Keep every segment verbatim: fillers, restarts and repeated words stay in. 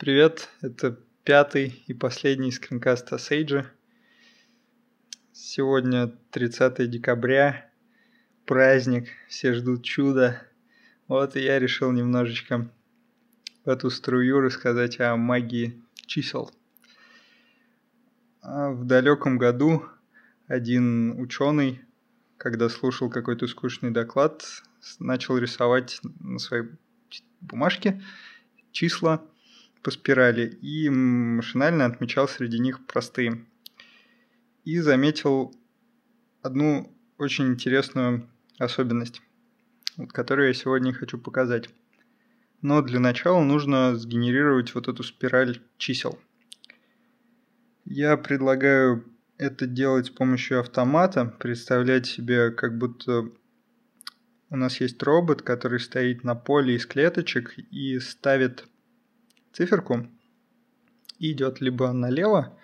Привет, это пятый и последний скринкаст о Сейдже. Сегодня тридцатое декабря, праздник, все ждут чуда. Вот и я решил немножечко в эту струю рассказать о магии чисел. В далеком году один ученый, когда слушал какой-то скучный доклад, начал рисовать на своей бумажке числа по спирали и машинально отмечал среди них простые. И заметил одну очень интересную особенность, которую я сегодня хочу показать. Но для начала нужно сгенерировать вот эту спираль чисел. Я предлагаю это делать с помощью автомата, представлять себе, как будто у нас есть робот, который стоит на поле из клеточек и ставит циферку и идет либо налево,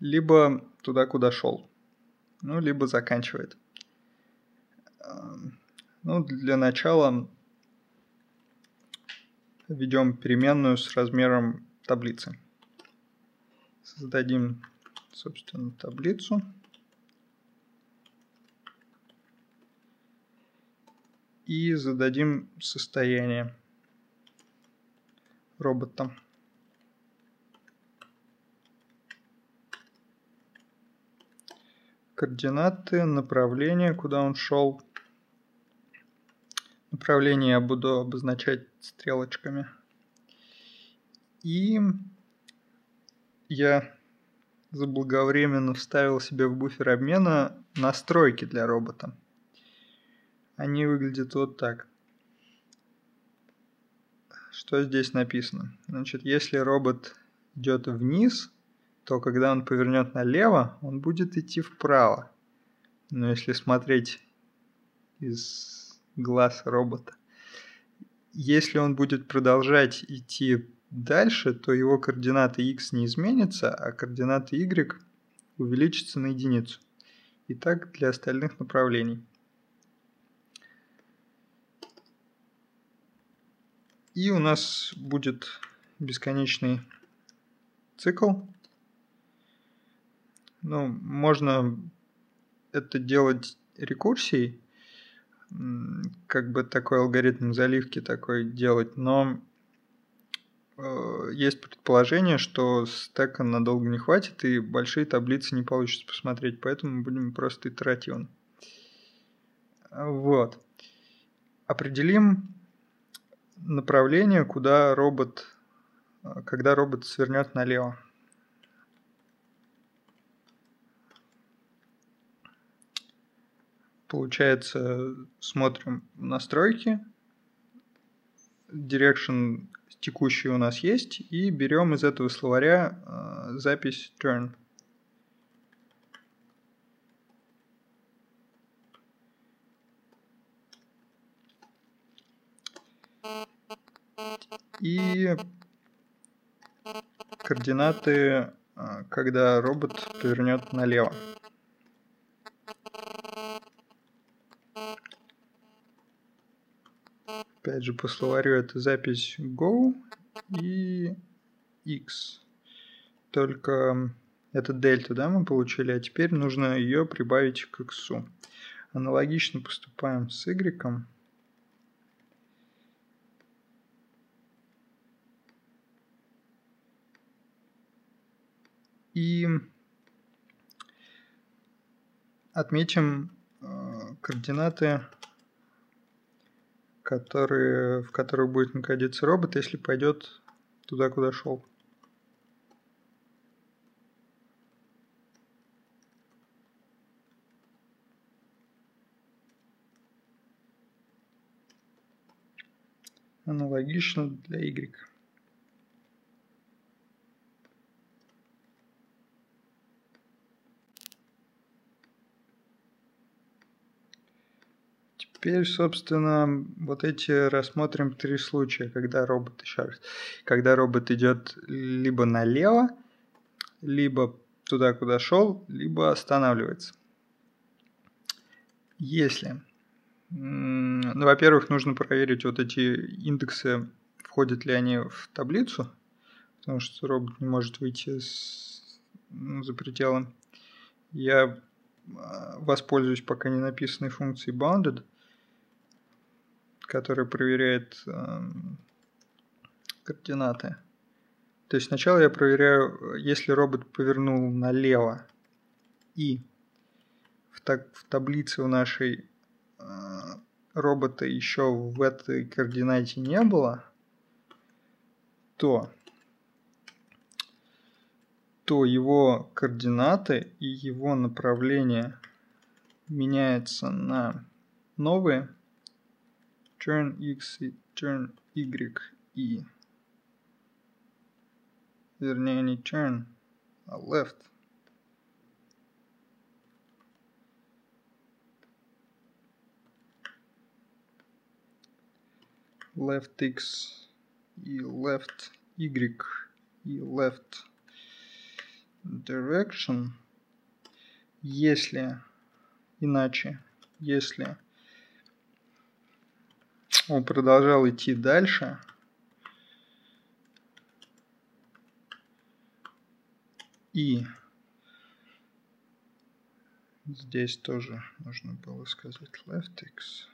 либо туда, куда шел, ну, либо заканчивает. Ну, для начала введем переменную с размером таблицы. Создадим, собственно, таблицу. И зададим состояние робота. Координаты, направление, куда он шел. Направление я буду обозначать стрелочками. И я заблаговременно вставил себе в буфер обмена настройки для робота. Они выглядят вот так. Что здесь написано? Значит, если робот идет вниз, то когда он повернет налево, он будет идти вправо. Но если смотреть из глаз робота, если он будет продолжать идти дальше, то его координаты x не изменятся, а координаты y увеличатся на единицу. И так для остальных направлений. И у нас будет бесконечный цикл. Ну, можно это делать рекурсией, как бы такой алгоритм заливки такой делать, но э, есть предположение, что стэка надолго не хватит и большие таблицы не получится посмотреть, поэтому будем просто итеративно. Вот. Определим направление, куда робот, когда робот свернет налево. Получается, смотрим настройки. Direction текущий у нас есть. И берем из этого словаря э, запись turn. И координаты, когда робот повернет налево. Опять же, по словарю это запись go и x. Только это дельта, да, мы получили, а теперь нужно ее прибавить к x. Аналогично поступаем с y. И отметим э, координаты, которые, в которые будет находиться робот, если пойдет туда, куда шел. Аналогично для y. Теперь, собственно, вот эти рассмотрим три случая, когда робот, еще раз, когда робот идет либо налево, либо туда, куда шел, либо останавливается. Если, ну, во-первых, нужно проверить вот эти индексы, входят ли они в таблицу, потому что робот не может выйти с, ну, за пределы. Я воспользуюсь пока не написанной функцией bounded, которая проверяет э, координаты. То есть сначала я проверяю, если робот повернул налево, и в, так, в таблице у нашей э, робота еще в этой координате не было, то, то его координаты и его направление меняется на новые turn x и turn y, и вернее не turn, а left. Left x и left y и left direction, если иначе, если он продолжал идти дальше, и здесь тоже нужно было сказать left x,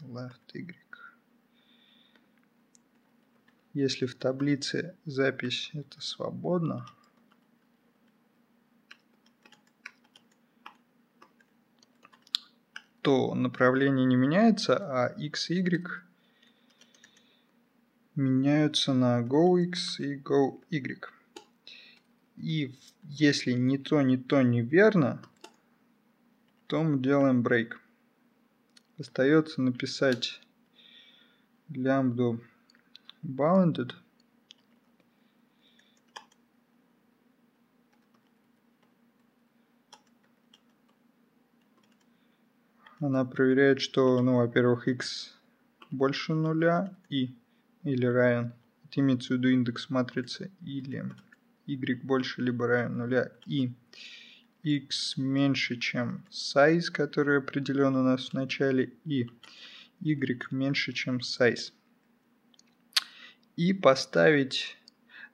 left y. Если в таблице запись это свободно, то направление не меняется, а x и y меняются на go x и go y. И если ни то, ни то неверно, то мы делаем break. Остается написать лямбду bounded . Она проверяет, что, ну, во-первых, x больше нуля и или равен, это имеется в виду индекс матрицы, или y больше либо равен нуля, и x меньше, чем size, который определен у нас в начале, и y меньше, чем size. И поставить,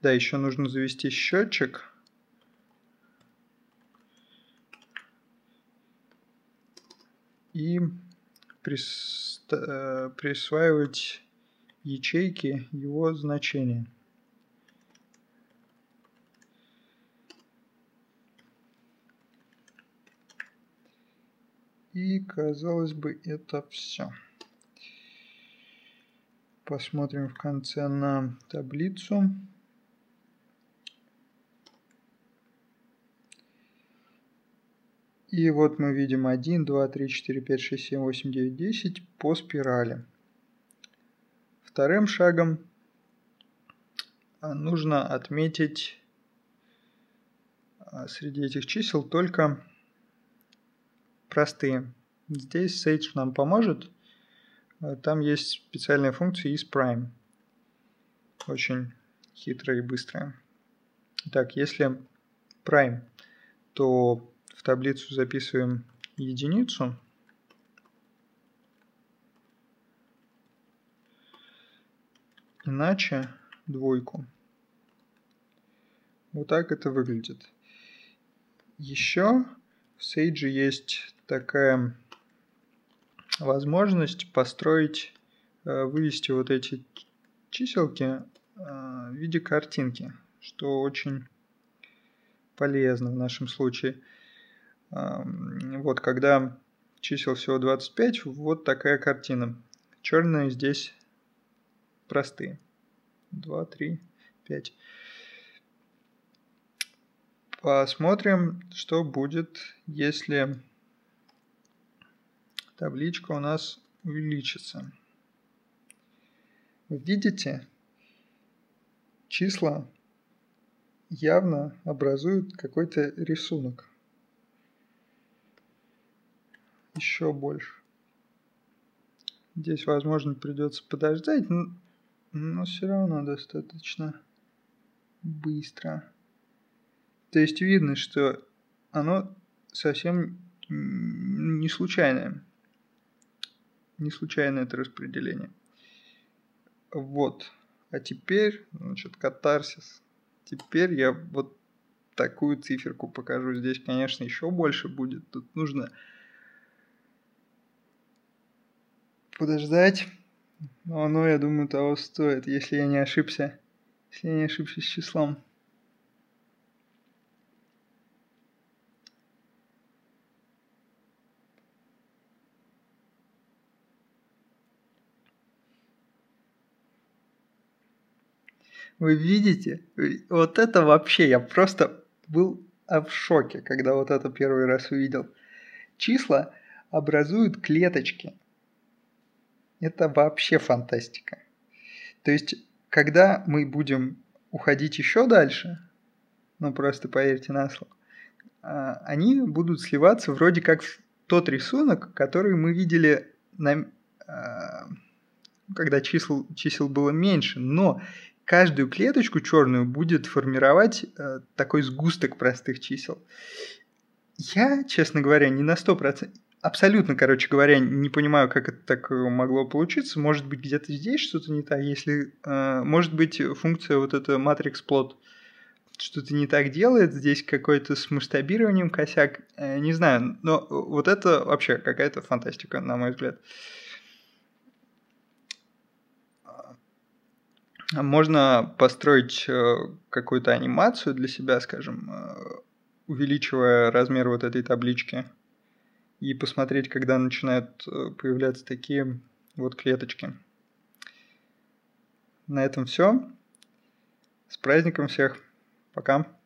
да, еще нужно завести счетчик. И присваивать ячейке его значение. И, казалось бы, это все. Посмотрим в конце на таблицу. И вот мы видим один, два, три, четыре, пять, шесть, семь, восемь, девять, десять по спирали. Вторым шагом нужно отметить среди этих чисел только простые. Здесь Сейдж нам поможет. Там есть специальная функция isPrime. Очень хитрая и быстрая. Так, если prime, то в таблицу записываем единицу . Иначе двойку. Вот так это выглядит. Еще в Сейдж есть такая возможность построить, вывести вот эти чиселки в виде картинки, что очень полезно в нашем случае. Вот когда чисел всего двадцать пять, вот такая картина. Черные здесь простые. два, три, пять. Посмотрим, что будет, если табличка у нас увеличится. Вы видите, числа явно образуют какой-то рисунок. Еще больше. Здесь, возможно, придется подождать, но, но все равно достаточно быстро. То есть видно, что оно совсем не случайное. Не случайное это распределение. Вот. А теперь, значит, катарсис. Теперь я вот такую циферку покажу. Здесь, конечно, еще больше будет. Тут нужно подождать. Но оно, я думаю, того стоит, если я не ошибся. Если я не ошибся с числом. Вы видите? Вот это вообще, я просто был в шоке, когда вот это первый раз увидел. Числа образуют клеточки. Это вообще фантастика. То есть, когда мы будем уходить еще дальше, ну просто поверьте на слово, они будут сливаться вроде как в тот рисунок, который мы видели, на, когда чисел, чисел было меньше, но... Каждую клеточку черную будет формировать э, такой сгусток простых чисел. Я, честно говоря, не на сто процентов, абсолютно, короче говоря, не понимаю, как это так могло получиться. Может быть, где-то здесь что-то не так, если... Э, может быть, функция вот эта matrix-plot что-то не так делает, здесь какой-то с масштабированием косяк, э, не знаю. Но вот это вообще какая-то фантастика, на мой взгляд. Можно построить какую-то анимацию для себя, скажем, увеличивая размер вот этой таблички и посмотреть, когда начинают появляться такие вот клеточки. На этом все. С праздником всех. Пока.